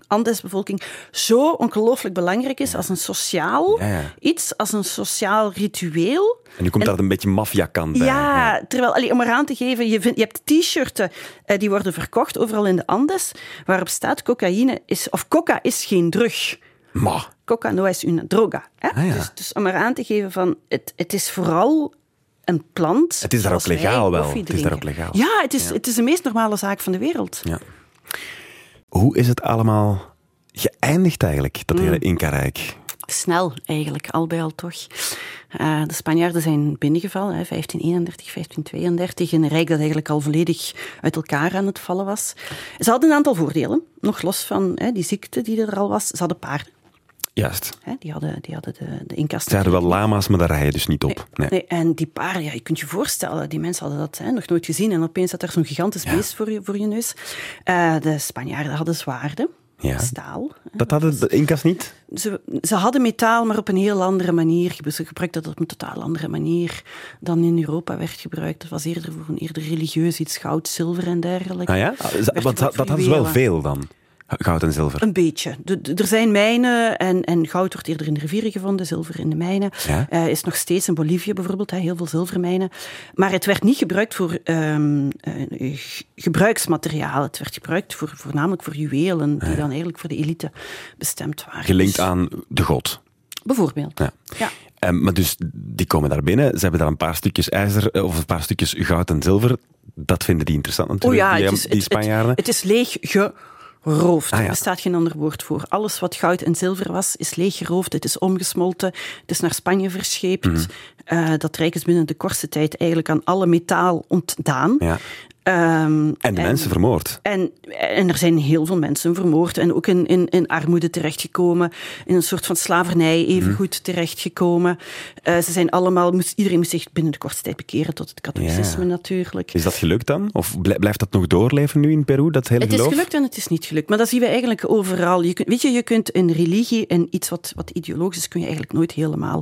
Andesbevolking zo ongelooflijk belangrijk is ja. als een sociaal ja, ja. iets, als een sociaal ritueel. En nu komt en, daar een beetje maffiakant bij. Ja, ja. Terwijl, allee, om eraan te geven, je, vind, je hebt t-shirten eh, die worden verkocht overal in de Andes, waarop staat cocaïne is, of coca is geen drug. Ma. Coca no es una droga. Hè? Ah, ja. dus, dus om eraan te geven van, het, het is vooral een plant. Het is daar ook legaal wel. Het is daar ook legaal. Ja, het is, ja. het is de meest normale zaak van de wereld. Ja. Hoe is het allemaal geëindigd eigenlijk, dat mm. hele Inca-rijk? Snel eigenlijk, al bij al toch. Uh, de Spanjaarden zijn binnengevallen, hè, vijftien eenendertig, vijftien tweeëndertig. Een rijk dat eigenlijk al volledig uit elkaar aan het vallen was. Ze hadden een aantal voordelen, nog los van hè, die ziekte die er al was. Ze hadden paarden. Juist. Hè, die hadden, die hadden de, de Inca's. Ze hadden wel lama's, maar daar rij je dus niet op. Nee, nee. nee en die paarden, ja, je kunt je voorstellen, die mensen hadden dat hè, nog nooit gezien. En opeens zat er zo'n gigantisch ja. beest voor je, voor je neus. Uh, de Spanjaarden hadden zwaarden. Ja. Staal. Dat hadden de Inca's niet? Ze, ze hadden metaal, maar op een heel andere manier. Ze gebruikten dat op een totaal andere manier dan in Europa werd gebruikt. Dat was eerder voor een eerder religieus iets, goud, zilver en dergelijke. Ah ja? Want dat, dat hadden ze wel veel dan? Goud en zilver? Een beetje. De, de, er zijn mijnen en, en goud wordt eerder in de rivieren gevonden, zilver in de mijnen. Ja? Uh, is nog steeds in Bolivia bijvoorbeeld, hè, heel veel zilvermijnen. Maar het werd niet gebruikt voor um, uh, gebruiksmateriaal. Het werd gebruikt voor, voornamelijk voor juwelen, die ja. dan eigenlijk voor de elite bestemd waren. Gelinkt aan de god. Bijvoorbeeld, ja. ja. Um, maar dus, die komen daar binnen, ze hebben daar een paar stukjes ijzer, of een paar stukjes goud en zilver. Dat vinden die interessant natuurlijk, oh ja, die, is, die Spanjaarden. Het, het, het is leeg ge... leeggeroofd. Ah, ja. Er bestaat geen ander woord voor. Alles wat goud en zilver was, is leeggeroofd. Het is omgesmolten. Het is naar Spanje verscheept. Mm. Uh, dat rijk is binnen de kortste tijd eigenlijk aan alle metaal ontdaan. Ja. Um, en de en, mensen vermoord. En, en er zijn heel veel mensen vermoord. En ook in, in, in armoede terechtgekomen. In een soort van slavernij evengoed mm. terechtgekomen. Uh, ze zijn allemaal... Moest, iedereen moest zich binnen de kortste tijd bekeren tot het katholicisme, ja. natuurlijk. Is dat gelukt dan? Of blijft dat nog doorleven nu in Peru, dat hele geloof? Het is gelukt en het is niet gelukt. Maar dat zien we eigenlijk overal. Je kunt, weet je, je kunt een religie en iets wat, wat ideologisch is, kun je eigenlijk nooit helemaal...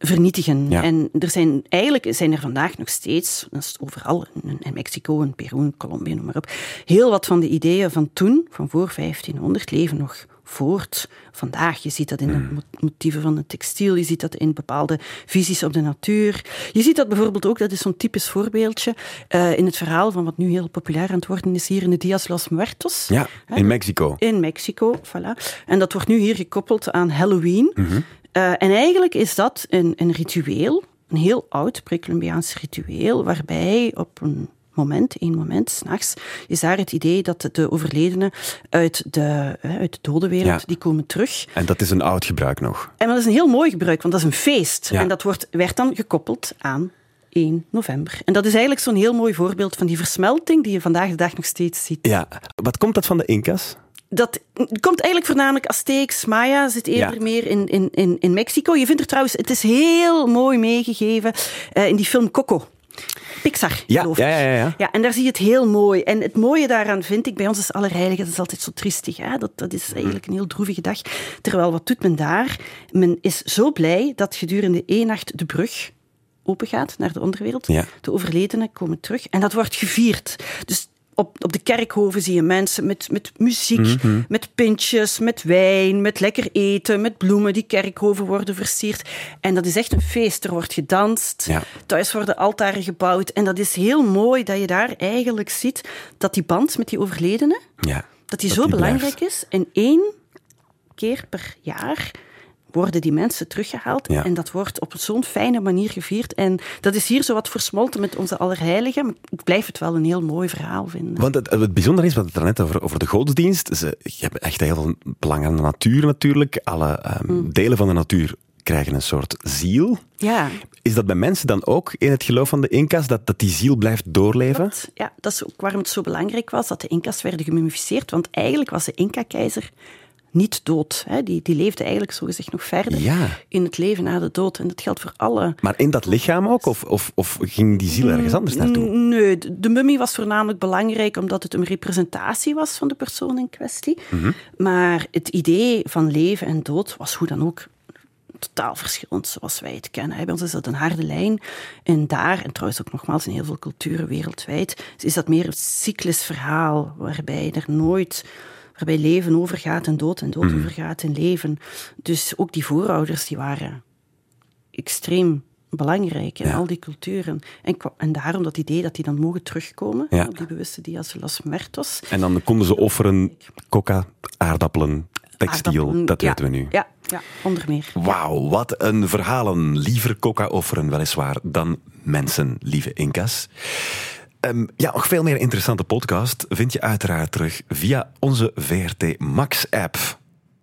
vernietigen. Ja. En er zijn, eigenlijk zijn er vandaag nog steeds, dat is overal, in Mexico, in Peru, in Colombia, noem maar op, heel wat van de ideeën van toen, van voor vijftienhonderd, leven nog voort. Vandaag, je ziet dat in de motieven van het textiel, je ziet dat in bepaalde visies op de natuur. Je ziet dat bijvoorbeeld ook, dat is zo'n typisch voorbeeldje, uh, in het verhaal van wat nu heel populair aan het worden is hier in de Días de los Muertos. Ja, hè, in Mexico. In Mexico, voilà. En dat wordt nu hier gekoppeld aan Halloween. Mm-hmm. Uh, en eigenlijk is dat een, een ritueel, een heel oud pre-Columbiaans ritueel, waarbij op een moment, één moment, 's nachts, is daar het idee dat de overledenen uit de, uit de dodenwereld, ja. die komen terug. En dat is een oud gebruik nog. En dat is een heel mooi gebruik, want dat is een feest. Ja. En dat wordt, werd dan gekoppeld aan één november. En dat is eigenlijk zo'n heel mooi voorbeeld van die versmelting die je vandaag de dag nog steeds ziet. Ja. Wat komt dat van de Inca's? Dat komt eigenlijk voornamelijk Azteeks, Maya zit eerder ja. meer in, in, in Mexico. Je vindt er trouwens, het is heel mooi meegegeven uh, in die film Coco. Pixar, ja, geloof ik. Ja, ja, ja. ja, en daar zie je het heel mooi. En het mooie daaraan vind ik, bij ons is Allerheiligen, dat is altijd zo triestig. Hè? Dat, dat is eigenlijk een heel droevige dag. Terwijl, wat doet men daar? Men is zo blij dat gedurende één nacht de brug opengaat naar de onderwereld. Ja. De overledenen komen terug en dat wordt gevierd. Dus... Op, op de kerkhoven zie je mensen met, met muziek, mm-hmm. met pintjes, met wijn, met lekker eten, met bloemen. Die kerkhoven worden versierd. En dat is echt een feest. Er wordt gedanst, ja. thuis worden altaren gebouwd. En dat is heel mooi dat je daar eigenlijk ziet dat die band met die overledenen, ja, dat die dat zo die belangrijk blijft. Is. En één keer per jaar... worden die mensen teruggehaald. Ja. En dat wordt op zo'n fijne manier gevierd. En dat is hier zo wat versmolten met onze Allerheiligen. Maar ik blijf het wel een heel mooi verhaal vinden. Want het, het bijzondere is, we hadden het daarnet over, over de godsdienst. Ze, je hebt echt heel veel belang aan de natuur natuurlijk. Alle um, mm. delen van de natuur krijgen een soort ziel. Ja. Is dat bij mensen dan ook in het geloof van de Inca's, dat, dat die ziel blijft doorleven? Dat, ja, dat is ook waarom het zo belangrijk was dat de Inca's werden gemummificeerd. Want eigenlijk was de Inca-keizer... niet dood. Hè. Die, die leefde eigenlijk zogezegd nog verder ja. in het leven na de dood. En dat geldt voor alle... Maar in dat lichaam ook? Of, of, of ging die ziel ergens anders naartoe? Nee, de mummie was voornamelijk belangrijk omdat het een representatie was van de persoon in kwestie. Mm-hmm. Maar het idee van leven en dood was hoe dan ook totaal verschillend zoals wij het kennen. Bij ons is dat een harde lijn. En daar, en trouwens ook nogmaals in heel veel culturen wereldwijd, is dat meer een cyclusverhaal waarbij er nooit... waarbij leven overgaat en dood en dood mm. overgaat in leven. Dus ook die voorouders die waren extreem belangrijk in ja. al die culturen. En, en daarom dat idee dat die dan mogen terugkomen, ja. op die bewuste Días de los Muertos. En dan konden ze offeren coca, aardappelen, textiel, aardappelen, dat weten ja, we nu. Ja, ja, onder meer. Wauw, wat een verhalen. Liever coca offeren, weliswaar, dan mensen, lieve Inca's. Um, ja, nog veel meer interessante podcast vind je uiteraard terug via onze V R T Max-app.